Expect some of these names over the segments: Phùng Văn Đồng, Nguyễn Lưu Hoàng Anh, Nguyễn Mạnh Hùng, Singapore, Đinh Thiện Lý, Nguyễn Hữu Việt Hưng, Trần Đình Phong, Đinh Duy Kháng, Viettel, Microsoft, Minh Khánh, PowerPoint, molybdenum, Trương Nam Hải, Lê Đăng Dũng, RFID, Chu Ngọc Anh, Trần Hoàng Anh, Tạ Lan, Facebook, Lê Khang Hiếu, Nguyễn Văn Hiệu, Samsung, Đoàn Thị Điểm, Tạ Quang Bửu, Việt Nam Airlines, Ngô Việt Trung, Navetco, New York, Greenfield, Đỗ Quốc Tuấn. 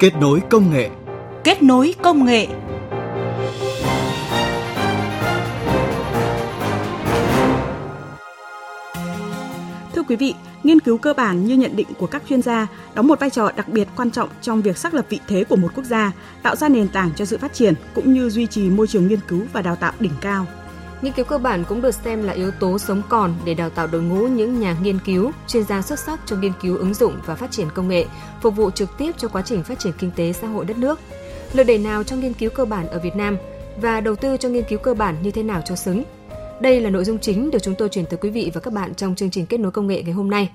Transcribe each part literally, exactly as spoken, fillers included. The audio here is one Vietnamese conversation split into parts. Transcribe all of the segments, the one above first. Kết nối công nghệ. Kết nối công nghệ. Thưa quý vị, nghiên cứu cơ bản như nhận định của các chuyên gia đóng một vai trò đặc biệt quan trọng trong việc xác lập vị thế của một quốc gia, tạo ra nền tảng cho sự phát triển cũng như duy trì môi trường nghiên cứu và đào tạo đỉnh cao. Nghiên cứu cơ bản cũng được xem là yếu tố sống còn để đào tạo đội ngũ những nhà nghiên cứu, chuyên gia xuất sắc trong nghiên cứu ứng dụng và phát triển công nghệ, phục vụ trực tiếp cho quá trình phát triển kinh tế xã hội đất nước. Lợi đề nào trong nghiên cứu cơ bản ở Việt Nam và đầu tư cho nghiên cứu cơ bản như thế nào cho xứng? Đây là nội dung chính được chúng tôi chuyển tới quý vị và các bạn trong chương trình Kết nối công nghệ ngày hôm nay.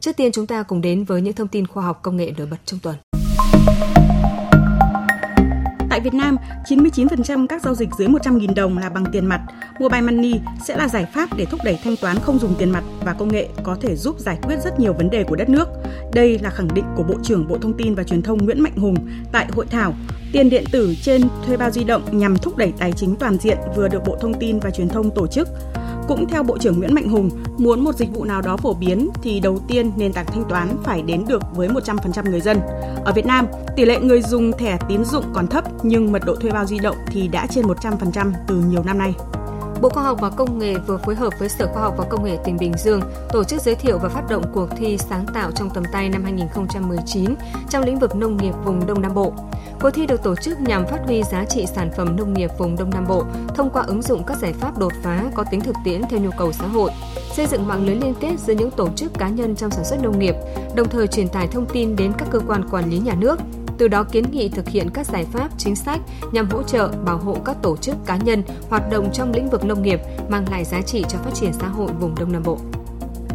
Trước tiên chúng ta cùng đến với những thông tin khoa học công nghệ nổi bật trong tuần. Tại Việt Nam, chín mươi chín phần trăm các giao dịch dưới một trăm nghìn đồng là bằng tiền mặt. Mobile Money sẽ là giải pháp để thúc đẩy thanh toán không dùng tiền mặt và công nghệ có thể giúp giải quyết rất nhiều vấn đề của đất nước. Đây là khẳng định của Bộ trưởng Bộ Thông tin và Truyền thông Nguyễn Mạnh Hùng tại hội thảo Tiền điện tử trên thuê bao di động nhằm thúc đẩy tài chính toàn diện vừa được Bộ Thông tin và Truyền thông tổ chức. Cũng theo Bộ trưởng Nguyễn Mạnh Hùng, muốn một dịch vụ nào đó phổ biến thì đầu tiên nền tảng thanh toán phải đến được với một trăm phần trăm người dân. Ở Việt Nam, tỷ lệ người dùng thẻ tín dụng còn thấp nhưng mật độ thuê bao di động thì đã trên một trăm phần trăm từ nhiều năm nay. Bộ Khoa học và Công nghệ vừa phối hợp với Sở Khoa học và Công nghệ tỉnh Bình Dương tổ chức giới thiệu và phát động cuộc thi sáng tạo trong tầm tay năm hai không một chín trong lĩnh vực nông nghiệp vùng Đông Nam Bộ. Cuộc thi được tổ chức nhằm phát huy giá trị sản phẩm nông nghiệp vùng Đông Nam Bộ thông qua ứng dụng các giải pháp đột phá có tính thực tiễn theo nhu cầu xã hội, xây dựng mạng lưới liên kết giữa những tổ chức cá nhân trong sản xuất nông nghiệp, đồng thời truyền tải thông tin đến các cơ quan quản lý nhà nước, từ đó kiến nghị thực hiện các giải pháp chính sách nhằm hỗ trợ bảo hộ các tổ chức cá nhân hoạt động trong lĩnh vực nông nghiệp mang lại giá trị cho phát triển xã hội vùng Đông Nam Bộ.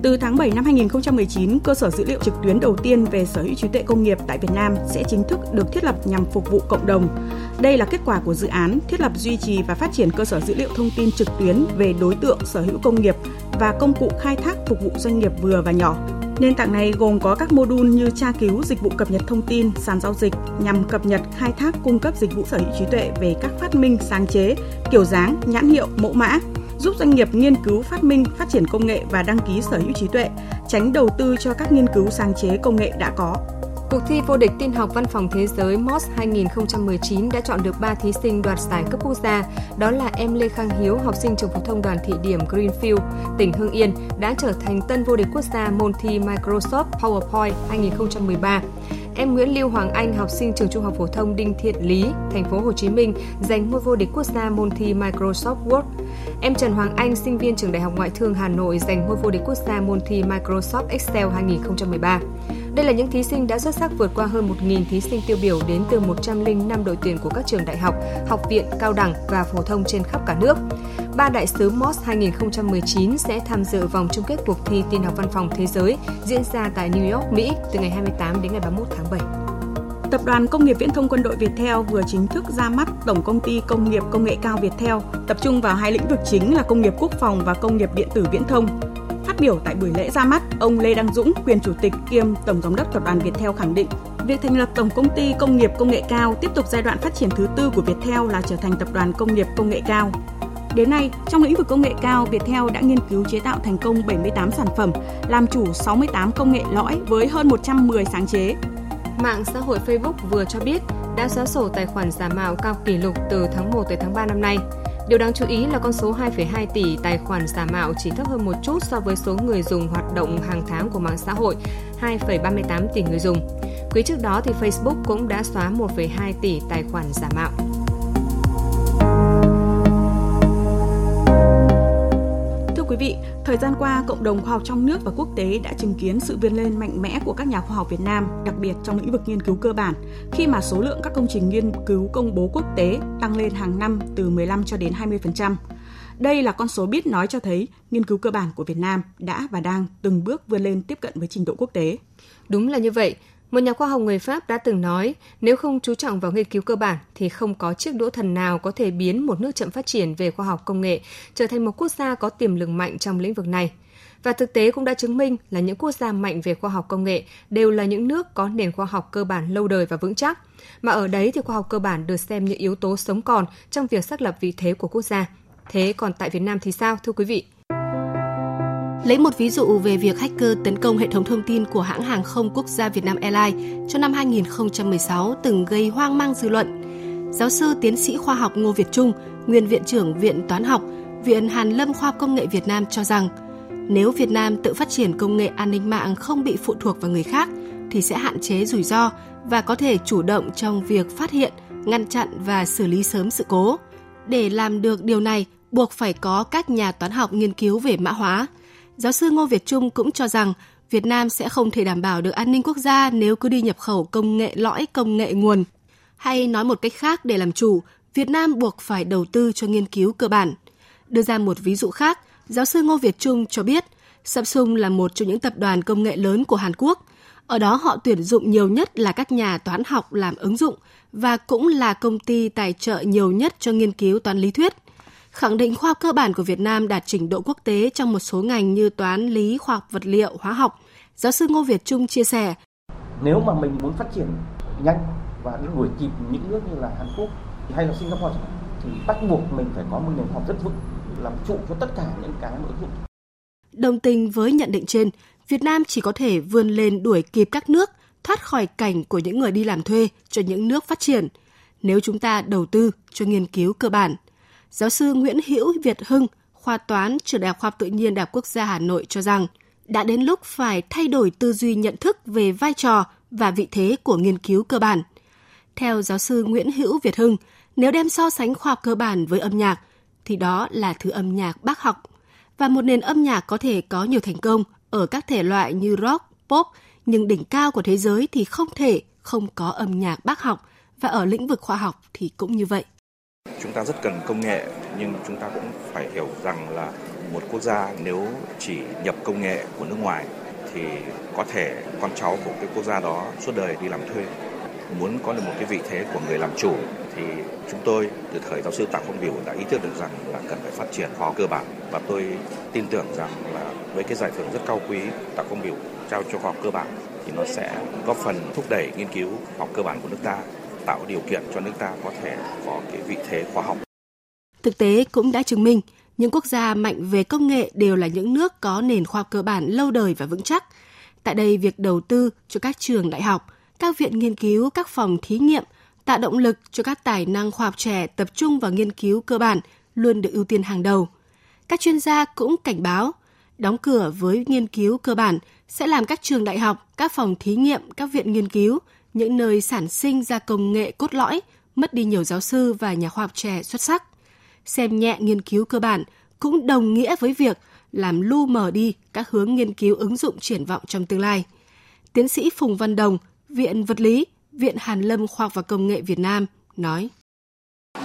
Từ tháng bảy năm hai không một chín, cơ sở dữ liệu trực tuyến đầu tiên về sở hữu trí tuệ công nghiệp tại Việt Nam sẽ chính thức được thiết lập nhằm phục vụ cộng đồng. Đây là kết quả của dự án thiết lập, duy trì và phát triển cơ sở dữ liệu thông tin trực tuyến về đối tượng sở hữu công nghiệp và công cụ khai thác phục vụ doanh nghiệp vừa và nhỏ. Nền tảng này gồm có các module như tra cứu, dịch vụ cập nhật thông tin, sàn giao dịch nhằm cập nhật, khai thác, cung cấp dịch vụ sở hữu trí tuệ về các phát minh, sáng chế, kiểu dáng, nhãn hiệu, mẫu mã, giúp doanh nghiệp nghiên cứu, phát minh, phát triển công nghệ và đăng ký sở hữu trí tuệ, tránh đầu tư cho các nghiên cứu sáng chế công nghệ đã có. Cuộc thi vô địch tin học văn phòng thế giới mốt hai không một chín đã chọn được ba thí sinh đoạt giải cấp quốc gia, đó là em Lê Khang Hiếu, học sinh trường phổ thông Đoàn Thị Điểm Greenfield, tỉnh Hưng Yên, đã trở thành tân vô địch quốc gia môn thi Microsoft PowerPoint hai không một ba. Em Nguyễn Lưu Hoàng Anh, học sinh trường trung học phổ thông Đinh Thiện Lý, thành phố Hồ Chí Minh, giành ngôi vô địch quốc gia môn thi Microsoft Word. Em Trần Hoàng Anh, sinh viên trường Đại học Ngoại thương Hà Nội, giành ngôi vô địch quốc gia môn thi Microsoft Excel hai không một ba. Đây là những thí sinh đã xuất sắc vượt qua hơn một nghìn thí sinh tiêu biểu đến từ một trăm lẻ năm đội tuyển của các trường đại học, học viện, cao đẳng và phổ thông trên khắp cả nước. Ba đại sứ mốt hai không một chín sẽ tham dự vòng chung kết cuộc thi tin học văn phòng thế giới diễn ra tại New York, Mỹ từ ngày hai mươi tám đến ngày ba mươi mốt tháng bảy. Tập đoàn Công nghiệp Viễn thông Quân đội Viettel vừa chính thức ra mắt Tổng công ty Công nghiệp Công nghệ cao Viettel, tập trung vào hai lĩnh vực chính là công nghiệp quốc phòng và công nghiệp điện tử viễn thông. Phát biểu tại buổi lễ ra mắt, ông Lê Đăng Dũng, quyền chủ tịch kiêm Tổng giám đốc Tập đoàn Viettel khẳng định, việc thành lập Tổng công ty Công nghiệp Công nghệ cao tiếp tục giai đoạn phát triển thứ tư của Viettel là trở thành Tập đoàn Công nghiệp Công nghệ cao. Đến nay, trong lĩnh vực công nghệ cao, Viettel đã nghiên cứu chế tạo thành công bảy mươi tám sản phẩm, làm chủ sáu mươi tám công nghệ lõi với hơn một trăm mười sáng chế. Mạng xã hội Facebook vừa cho biết đã xóa sổ tài khoản giả mạo cao kỷ lục từ tháng một tới tháng ba năm nay. Điều đáng chú ý là con số hai phẩy hai tỷ tài khoản giả mạo chỉ thấp hơn một chút so với số người dùng hoạt động hàng tháng của mạng xã hội, hai phẩy ba mươi tám tỷ người dùng. Quý trước đó thì Facebook cũng đã xóa một phẩy hai tỷ tài khoản giả mạo. Quý vị, thời gian qua, cộng đồng khoa học trong nước và quốc tế đã chứng kiến sự vươn lên mạnh mẽ của các nhà khoa học Việt Nam, đặc biệt trong lĩnh vực nghiên cứu cơ bản, khi mà số lượng các công trình nghiên cứu công bố quốc tế tăng lên hàng năm từ mười lăm cho đến hai mươi phần trăm. Đây là con số biết nói cho thấy nghiên cứu cơ bản của Việt Nam đã và đang từng bước vươn lên tiếp cận với trình độ quốc tế. Đúng là như vậy. Một nhà khoa học người Pháp đã từng nói, nếu không chú trọng vào nghiên cứu cơ bản thì không có chiếc đũa thần nào có thể biến một nước chậm phát triển về khoa học công nghệ trở thành một quốc gia có tiềm lực mạnh trong lĩnh vực này. Và thực tế cũng đã chứng minh là những quốc gia mạnh về khoa học công nghệ đều là những nước có nền khoa học cơ bản lâu đời và vững chắc. Mà ở đấy thì khoa học cơ bản được xem như yếu tố sống còn trong việc xác lập vị thế của quốc gia. Thế còn tại Việt Nam thì sao, thưa quý vị? Lấy một ví dụ về việc hacker tấn công hệ thống thông tin của hãng hàng không quốc gia Việt Nam Airlines trong năm hai nghìn không trăm mười sáu từng gây hoang mang dư luận, giáo sư tiến sĩ khoa học Ngô Việt Trung, nguyên Viện trưởng Viện Toán học, Viện Hàn lâm Khoa học Công nghệ Việt Nam cho rằng nếu Việt Nam tự phát triển công nghệ an ninh mạng không bị phụ thuộc vào người khác thì sẽ hạn chế rủi ro và có thể chủ động trong việc phát hiện, ngăn chặn và xử lý sớm sự cố. Để làm được điều này, buộc phải có các nhà toán học nghiên cứu về mã hóa. Giáo sư Ngô Việt Trung cũng cho rằng Việt Nam sẽ không thể đảm bảo được an ninh quốc gia nếu cứ đi nhập khẩu công nghệ lõi, công nghệ nguồn. Hay nói một cách khác, để làm chủ, Việt Nam buộc phải đầu tư cho nghiên cứu cơ bản. Đưa ra một ví dụ khác, giáo sư Ngô Việt Trung cho biết Samsung là một trong những tập đoàn công nghệ lớn của Hàn Quốc. Ở đó họ tuyển dụng nhiều nhất là các nhà toán học làm ứng dụng và cũng là công ty tài trợ nhiều nhất cho nghiên cứu toán lý thuyết. Khẳng định khoa học cơ bản của Việt Nam đạt trình độ quốc tế trong một số ngành như toán, lý, khoa học vật liệu, hóa học, giáo sư Ngô Việt Trung chia sẻ. Nếu mà mình muốn phát triển nhanh và đuổi kịp những nước như là Hàn Quốc hay là Singapore thì bắt buộc mình phải có một nền khoa học rất vững, làm trụ cho tất cả những cái ứng dụng. Đồng tình với nhận định trên, Việt Nam chỉ có thể vươn lên đuổi kịp các nước, thoát khỏi cảnh của những người đi làm thuê cho những nước phát triển, nếu chúng ta đầu tư cho nghiên cứu cơ bản. Giáo sư Nguyễn Hữu Việt Hưng, khoa toán, trường Đại học Khoa học Tự nhiên Đại học Quốc gia Hà Nội cho rằng đã đến lúc phải thay đổi tư duy nhận thức về vai trò và vị thế của nghiên cứu cơ bản. Theo giáo sư Nguyễn Hữu Việt Hưng, nếu đem so sánh khoa học cơ bản với âm nhạc, thì đó là thứ âm nhạc bác học. Và một nền âm nhạc có thể có nhiều thành công ở các thể loại như rock, pop, nhưng đỉnh cao của thế giới thì không thể không có âm nhạc bác học, và ở lĩnh vực khoa học thì cũng như vậy. Chúng ta rất cần công nghệ, nhưng chúng ta cũng phải hiểu rằng là một quốc gia nếu chỉ nhập công nghệ của nước ngoài thì có thể con cháu của cái quốc gia đó suốt đời đi làm thuê. Muốn có được một cái vị thế của người làm chủ thì chúng tôi từ thời giáo sư Tạ Quang Bửu đã ý thức được rằng là cần phải phát triển khoa học cơ bản, và tôi tin tưởng rằng là với cái giải thưởng rất cao quý Tạ Quang Bửu trao cho khoa học cơ bản thì nó sẽ góp phần thúc đẩy nghiên cứu khoa học cơ bản của nước ta, tạo điều kiện cho nước ta có thể có cái vị thế khoa học. Thực tế cũng đã chứng minh những quốc gia mạnh về công nghệ đều là những nước có nền khoa học cơ bản lâu đời và vững chắc. Tại đây, việc đầu tư cho các trường đại học, các viện nghiên cứu, các phòng thí nghiệm, tạo động lực cho các tài năng khoa học trẻ tập trung vào nghiên cứu cơ bản luôn được ưu tiên hàng đầu. Các chuyên gia cũng cảnh báo, đóng cửa với nghiên cứu cơ bản sẽ làm các trường đại học, các phòng thí nghiệm, các viện nghiên cứu, những nơi sản sinh ra công nghệ cốt lõi, mất đi nhiều giáo sư và nhà khoa học trẻ xuất sắc. Xem nhẹ nghiên cứu cơ bản cũng đồng nghĩa với việc làm lu mờ đi các hướng nghiên cứu ứng dụng triển vọng trong tương lai. Tiến sĩ Phùng Văn Đồng, Viện Vật lý, Viện Hàn lâm Khoa học và Công nghệ Việt Nam nói.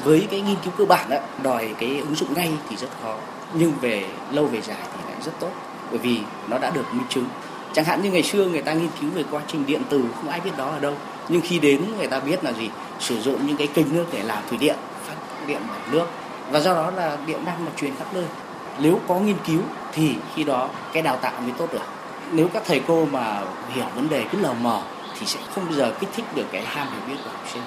Với cái nghiên cứu cơ bản đó, đòi cái ứng dụng ngay thì rất khó, nhưng về lâu về dài thì lại rất tốt, bởi vì nó đã được minh chứng. Chẳng hạn như ngày xưa người ta nghiên cứu về quá trình điện từ, không ai biết đó ở đâu. Nhưng khi đến người ta biết là gì? Sử dụng những cái kênh nước để làm thủy điện, phát điện bằng nước. Và do đó là điện năng mà truyền khắp nơi. Nếu có nghiên cứu thì khi đó cái đào tạo mới tốt được. Nếu các thầy cô mà hiểu vấn đề cứ lờ mờ thì sẽ không bao giờ kích thích được cái ham hiểu biết của học sinh.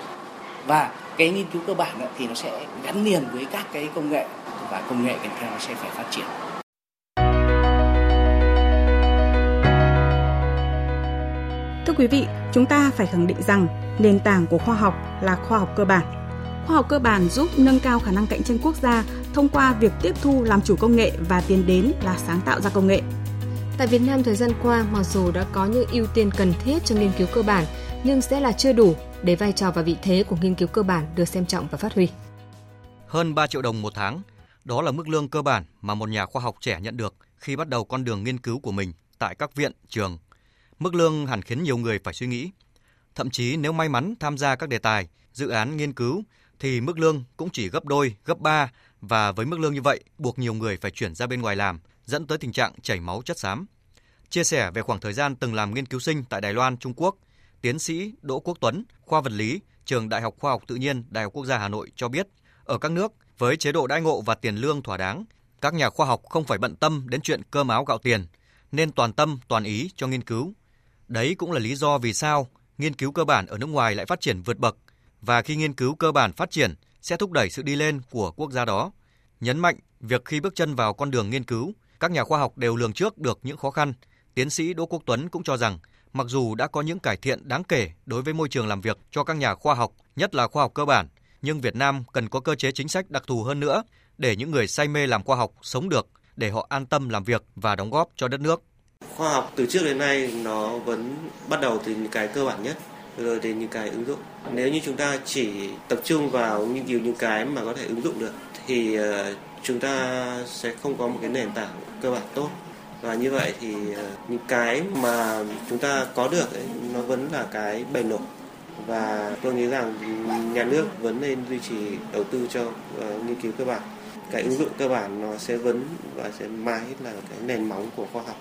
Và cái nghiên cứu cơ bản thì nó sẽ gắn liền với các cái công nghệ, và công nghệ kèm theo nó sẽ phải phát triển. Thưa quý vị, chúng ta phải khẳng định rằng nền tảng của khoa học là khoa học cơ bản. Khoa học cơ bản giúp nâng cao khả năng cạnh tranh quốc gia thông qua việc tiếp thu làm chủ công nghệ và tiến đến là sáng tạo ra công nghệ. Tại Việt Nam thời gian qua, mặc dù đã có những ưu tiên cần thiết cho nghiên cứu cơ bản, nhưng sẽ là chưa đủ để vai trò và vị thế của nghiên cứu cơ bản được xem trọng và phát huy. Hơn ba triệu đồng một tháng, đó là mức lương cơ bản mà một nhà khoa học trẻ nhận được khi bắt đầu con đường nghiên cứu của mình tại các viện, trường. Mức lương hẳn khiến nhiều người phải suy nghĩ. Thậm chí nếu may mắn tham gia các đề tài, dự án nghiên cứu thì mức lương cũng chỉ gấp đôi, gấp ba, và với mức lương như vậy buộc nhiều người phải chuyển ra bên ngoài làm, dẫn tới tình trạng chảy máu chất xám. Chia sẻ về khoảng thời gian từng làm nghiên cứu sinh tại Đài Loan, Trung Quốc, tiến sĩ Đỗ Quốc Tuấn, khoa vật lý, trường Đại học Khoa học Tự nhiên, Đại học Quốc gia Hà Nội cho biết, ở các nước với chế độ đãi ngộ và tiền lương thỏa đáng, các nhà khoa học không phải bận tâm đến chuyện cơm áo gạo tiền, nên toàn tâm, toàn ý cho nghiên cứu. Đấy cũng là lý do vì sao nghiên cứu cơ bản ở nước ngoài lại phát triển vượt bậc, và khi nghiên cứu cơ bản phát triển sẽ thúc đẩy sự đi lên của quốc gia đó. Nhấn mạnh việc khi bước chân vào con đường nghiên cứu, Các nhà khoa học đều lường trước được những khó khăn. Tiến sĩ Đỗ Quốc Tuấn cũng cho rằng, mặc dù đã có những cải thiện đáng kể đối với môi trường làm việc cho các nhà khoa học, nhất là khoa học cơ bản, nhưng Việt Nam cần có cơ chế chính sách đặc thù hơn nữa để những người say mê làm khoa học sống được, để họ an tâm làm việc và đóng góp cho đất nước. Khoa học từ trước đến nay nó vẫn bắt đầu từ những cái cơ bản nhất, rồi đến những cái ứng dụng. Nếu như chúng ta chỉ tập trung vào nghiên cứu những cái mà có thể ứng dụng được, thì chúng ta sẽ không có một cái nền tảng cơ bản tốt. Và như vậy thì những cái mà chúng ta có được ấy, nó vẫn là cái bề nổi. Và tôi nghĩ rằng nhà nước vẫn nên duy trì đầu tư cho uh, nghiên cứu cơ bản. Cái ứng dụng cơ bản nó sẽ vẫn và sẽ mãi là cái nền móng của khoa học.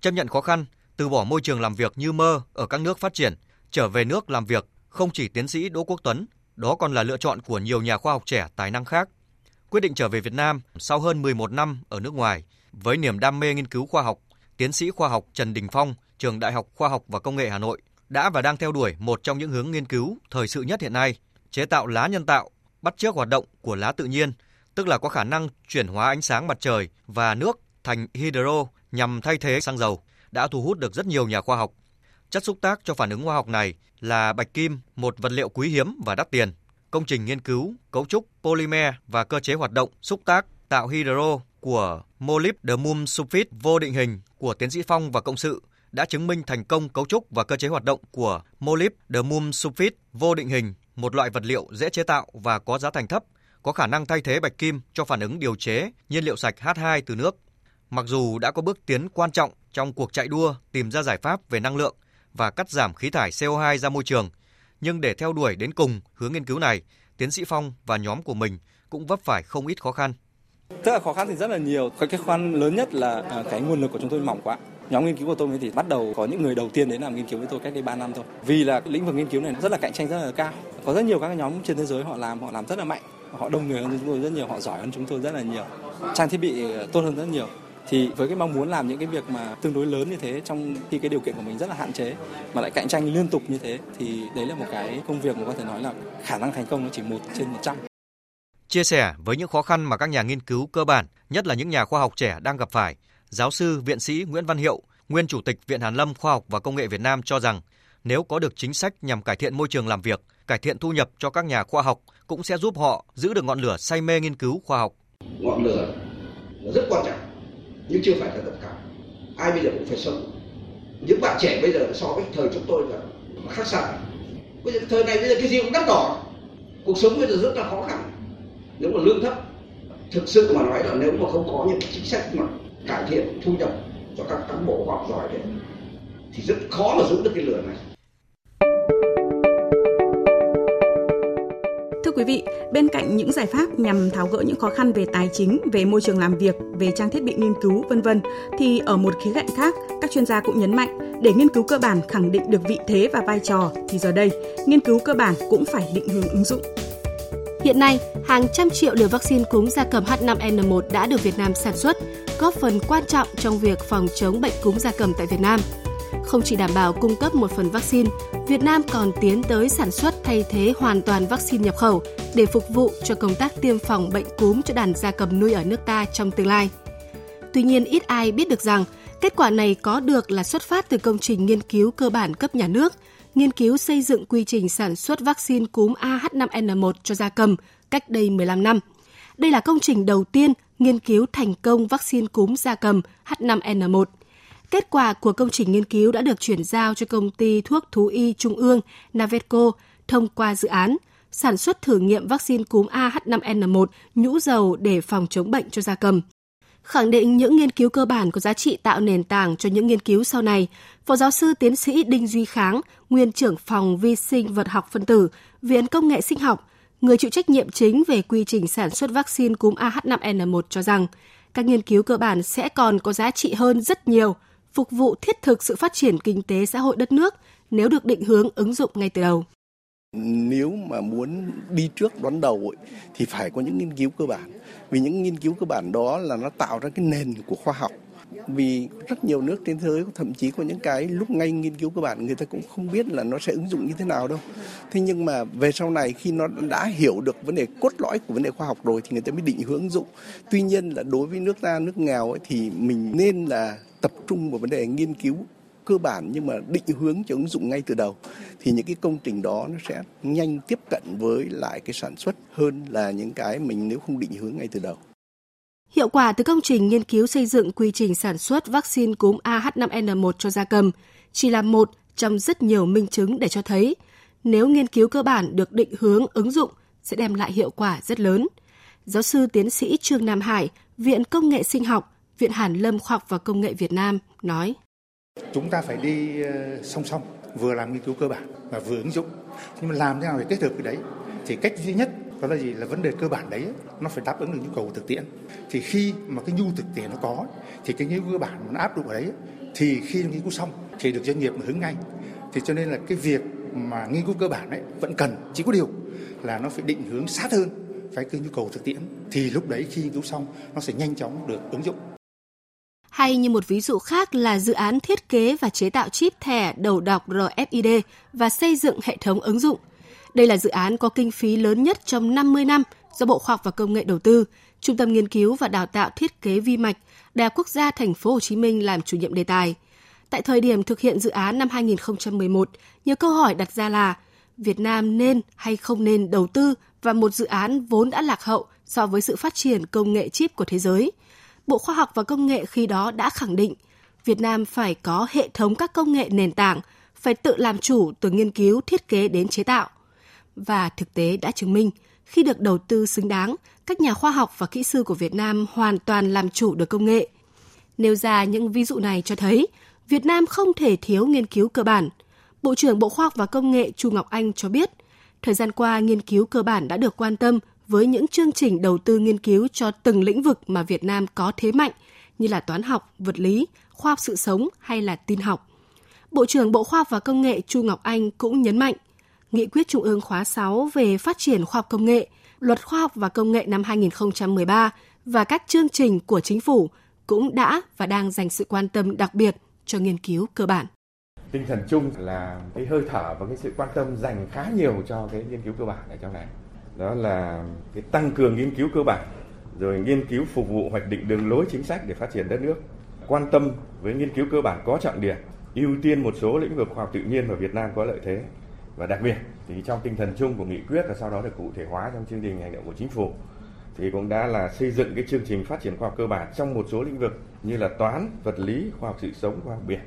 Chấp nhận khó khăn, từ bỏ môi trường làm việc như mơ ở các nước phát triển, trở về nước làm việc không chỉ tiến sĩ Đỗ Quốc Tuấn, đó còn là lựa chọn của nhiều nhà khoa học trẻ tài năng khác. Quyết định trở về Việt Nam sau hơn mười một năm ở nước ngoài, với niềm đam mê nghiên cứu khoa học, tiến sĩ khoa học Trần Đình Phong, Trường Đại học Khoa học và Công nghệ Hà Nội, đã và đang theo đuổi một trong những hướng nghiên cứu thời sự nhất hiện nay, chế tạo lá nhân tạo, bắt chước hoạt động của lá tự nhiên, tức là có khả năng chuyển hóa ánh sáng mặt trời và nước thành hydro nhằm thay thế xăng dầu, đã thu hút được rất nhiều nhà khoa học. Chất xúc tác cho phản ứng hóa học này là bạch kim, một vật liệu quý hiếm và đắt tiền. Công trình nghiên cứu cấu trúc polymer và cơ chế hoạt động xúc tác tạo hydro của molybdenum sulfit vô định hình của tiến sĩ Phong và cộng sự đã chứng minh thành công cấu trúc và cơ chế hoạt động của molybdenum sulfit vô định hình, một loại vật liệu dễ chế tạo và có giá thành thấp, có khả năng thay thế bạch kim cho phản ứng điều chế nhiên liệu sạch H hai từ nước. Mặc dù đã có bước tiến quan trọng trong cuộc chạy đua tìm ra giải pháp về năng lượng và cắt giảm khí thải xê o hai ra môi trường, nhưng để theo đuổi đến cùng hướng nghiên cứu này, tiến sĩ Phong và nhóm của mình cũng vấp phải không ít khó khăn. Tức là khó khăn thì rất là nhiều, cái khó khăn lớn nhất là cái nguồn lực của chúng tôi mỏng quá. Nhóm nghiên cứu của tôi thì bắt đầu có những người đầu tiên đến làm nghiên cứu với tôi cách đây ba năm thôi. Vì là lĩnh vực nghiên cứu này rất là cạnh tranh rất là cao. Có rất nhiều các nhóm trên thế giới họ làm, họ làm rất là mạnh. Họ đông người hơn chúng tôi rất nhiều, họ giỏi hơn chúng tôi rất là nhiều. Trang thiết bị tốt hơn rất nhiều. Thì với cái mong muốn làm những cái việc mà tương đối lớn như thế trong khi cái điều kiện của mình rất là hạn chế mà lại cạnh tranh liên tục như thế thì đấy là một cái công việc mà có thể nói là khả năng thành công nó chỉ một trên một trăm. Chia sẻ với những khó khăn mà các nhà nghiên cứu cơ bản, nhất là những nhà khoa học trẻ đang gặp phải, giáo sư, viện sĩ Nguyễn Văn Hiệu, nguyên Chủ tịch Viện Hàn Lâm Khoa học và Công nghệ Việt Nam cho rằng nếu có được chính sách nhằm cải thiện môi trường làm việc, cải thiện thu nhập cho các nhà khoa học cũng sẽ giúp họ giữ được ngọn lửa say mê nghiên cứu khoa học. Ngọn lửa rất quan trọng nhưng chưa phải là tất cả. Ai bây giờ cũng phải sống. Những bạn trẻ bây giờ so với thời chúng tôi là khác xa. Bây giờ thời này bây giờ cái gì cũng đắt đỏ. Cuộc sống bây giờ rất là khó khăn. Nếu mà lương thấp, thực sự mà nói là nếu mà không có những chính sách mà cải thiện thu nhập cho các cán bộ khoa học giỏi đấy, thì rất khó mà giữ được cái lửa này. Thưa quý vị, bên cạnh những giải pháp nhằm tháo gỡ những khó khăn về tài chính, về môi trường làm việc, về trang thiết bị nghiên cứu, vân vân, thì ở một khía cạnh khác, các chuyên gia cũng nhấn mạnh để nghiên cứu cơ bản khẳng định được vị thế và vai trò, thì giờ đây nghiên cứu cơ bản cũng phải định hướng ứng dụng. Hiện nay, hàng trăm triệu liều vaccine cúm gia cầm H năm N một đã được Việt Nam sản xuất, góp phần quan trọng trong việc phòng chống bệnh cúm gia cầm tại Việt Nam. Không chỉ đảm bảo cung cấp một phần vaccine, Việt Nam còn tiến tới sản xuất thay thế hoàn toàn vaccine nhập khẩu để phục vụ cho công tác tiêm phòng bệnh cúm cho đàn gia cầm nuôi ở nước ta trong tương lai. Tuy nhiên, ít ai biết được rằng kết quả này có được là xuất phát từ công trình nghiên cứu cơ bản cấp nhà nước, nghiên cứu xây dựng quy trình sản xuất vaccine cúm A H năm N một cho gia cầm cách đây mười lăm năm. Đây là công trình đầu tiên nghiên cứu thành công vaccine cúm gia cầm H năm N một. Kết quả của công trình nghiên cứu đã được chuyển giao cho công ty thuốc thú y Trung ương Navetco thông qua dự án sản xuất thử nghiệm vaccine cúm A H năm N một nhũ dầu để phòng chống bệnh cho gia cầm. Khẳng định những nghiên cứu cơ bản có giá trị tạo nền tảng cho những nghiên cứu sau này, Phó giáo sư tiến sĩ Đinh Duy Kháng, nguyên trưởng phòng vi sinh vật học phân tử, Viện Công nghệ Sinh học, người chịu trách nhiệm chính về quy trình sản xuất vaccine cúm A H năm N một cho rằng các nghiên cứu cơ bản sẽ còn có giá trị hơn rất nhiều, phục vụ thiết thực sự phát triển kinh tế xã hội đất nước nếu được định hướng ứng dụng ngay từ đầu. Nếu mà muốn đi trước đón đầu ấy, thì phải có những nghiên cứu cơ bản. Vì những nghiên cứu cơ bản đó là nó tạo ra cái nền của khoa học. Vì rất nhiều nước trên thế giới, thậm chí có những cái lúc ngay nghiên cứu cơ bản người ta cũng không biết là nó sẽ ứng dụng như thế nào đâu. Thế nhưng mà về sau này khi nó đã hiểu được vấn đề cốt lõi của vấn đề khoa học rồi thì người ta mới định hướng ứng dụng. Tuy nhiên là đối với nước ta, nước nghèo ấy, thì mình nên là tập trung vào vấn đề nghiên cứu cơ bản nhưng mà định hướng cho ứng dụng ngay từ đầu. Thì những cái công trình đó nó sẽ nhanh tiếp cận với lại cái sản xuất hơn là những cái mình nếu không định hướng ngay từ đầu. Hiệu quả từ công trình nghiên cứu xây dựng quy trình sản xuất vaccine cúm A H năm N một cho gia cầm chỉ là một trong rất nhiều minh chứng để cho thấy nếu nghiên cứu cơ bản được định hướng ứng dụng sẽ đem lại hiệu quả rất lớn. Giáo sư tiến sĩ Trương Nam Hải, Viện Công nghệ Sinh học, Viện Hàn Lâm Khoa học và Công nghệ Việt Nam nói. Chúng ta phải đi song song, vừa làm nghiên cứu cơ bản và vừa ứng dụng. Nhưng mà làm thế nào để kết hợp cái đấy? Thì cách duy nhất đó là gì? Là vấn đề cơ bản đấy nó phải đáp ứng được nhu cầu thực tiễn. Thì khi mà cái nhu thực tiễn nó có, thì cái nghiên cứu cơ bản nó áp dụng ở đấy, thì khi nghiên cứu xong thì được doanh nghiệp hứng ngay. Thì cho nên là cái việc mà nghiên cứu cơ bản ấy vẫn cần, chỉ có điều là nó phải định hướng sát hơn với cái nhu cầu thực tiễn. Thì lúc đấy khi nghiên cứu xong nó sẽ nhanh chóng được ứng dụng. Hay như một ví dụ khác là dự án thiết kế và chế tạo chip thẻ đầu đọc R F I D và xây dựng hệ thống ứng dụng. Đây là dự án có kinh phí lớn nhất trong năm mươi năm do Bộ Khoa học và Công nghệ đầu tư, Trung tâm Nghiên cứu và Đào tạo Thiết kế Vi mạch, Đại học Quốc gia Thành phố Hồ Chí Minh làm chủ nhiệm đề tài. Tại thời điểm thực hiện dự án năm hai không một một, nhiều câu hỏi đặt ra là Việt Nam nên hay không nên đầu tư vào một dự án vốn đã lạc hậu so với sự phát triển công nghệ chip của thế giới. Bộ Khoa học và Công nghệ khi đó đã khẳng định Việt Nam phải có hệ thống các công nghệ nền tảng, phải tự làm chủ từ nghiên cứu, thiết kế đến chế tạo. Và thực tế đã chứng minh, khi được đầu tư xứng đáng, các nhà khoa học và kỹ sư của Việt Nam hoàn toàn làm chủ được công nghệ. Nêu ra những ví dụ này cho thấy, Việt Nam không thể thiếu nghiên cứu cơ bản. Bộ trưởng Bộ Khoa học và Công nghệ Chu Ngọc Anh cho biết, thời gian qua nghiên cứu cơ bản đã được quan tâm với những chương trình đầu tư nghiên cứu cho từng lĩnh vực mà Việt Nam có thế mạnh như là toán học, vật lý, khoa học sự sống hay là tin học. Bộ trưởng Bộ Khoa học và Công nghệ Chu Ngọc Anh cũng nhấn mạnh, Nghị quyết Trung ương khóa sáu về phát triển khoa học công nghệ, Luật Khoa học và Công nghệ năm hai không một ba và các chương trình của chính phủ cũng đã và đang dành sự quan tâm đặc biệt cho nghiên cứu cơ bản. Tinh thần chung là cái hơi thở và cái sự quan tâm dành khá nhiều cho cái nghiên cứu cơ bản ở trong này. Đó là cái tăng cường nghiên cứu cơ bản, rồi nghiên cứu phục vụ hoạch định đường lối chính sách để phát triển đất nước. Quan tâm với nghiên cứu cơ bản có trọng điểm, ưu tiên một số lĩnh vực khoa học tự nhiên mà Việt Nam có lợi thế. Và đặc biệt thì trong tinh thần chung của nghị quyết và sau đó được cụ thể hóa trong chương trình hành động của chính phủ thì cũng đã là xây dựng cái chương trình phát triển khoa học cơ bản trong một số lĩnh vực như là toán, vật lý, khoa học sự sống, khoa học biển.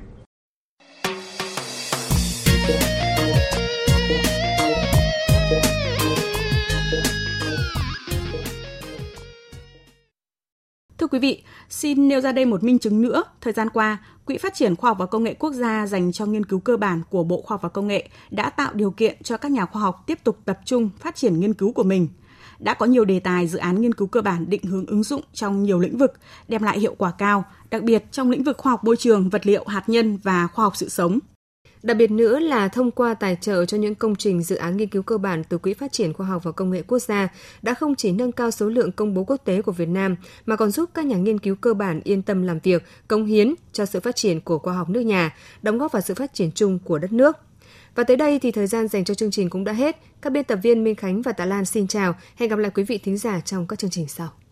Thưa quý vị, xin nêu ra đây một minh chứng nữa. Thời gian qua, Quỹ Phát triển Khoa học và Công nghệ Quốc gia dành cho nghiên cứu cơ bản của Bộ Khoa học và Công nghệ đã tạo điều kiện cho các nhà khoa học tiếp tục tập trung phát triển nghiên cứu của mình. Đã có nhiều đề tài dự án nghiên cứu cơ bản định hướng ứng dụng trong nhiều lĩnh vực, đem lại hiệu quả cao, đặc biệt trong lĩnh vực khoa học môi trường, vật liệu, hạt nhân và khoa học sự sống. Đặc biệt nữa là thông qua tài trợ cho những công trình dự án nghiên cứu cơ bản từ Quỹ Phát triển Khoa học và Công nghệ Quốc gia đã không chỉ nâng cao số lượng công bố quốc tế của Việt Nam mà còn giúp các nhà nghiên cứu cơ bản yên tâm làm việc, cống hiến cho sự phát triển của khoa học nước nhà, đóng góp vào sự phát triển chung của đất nước. Và tới đây thì thời gian dành cho chương trình cũng đã hết. Các biên tập viên Minh Khánh và Tạ Lan xin chào, hẹn gặp lại quý vị thính giả trong các chương trình sau.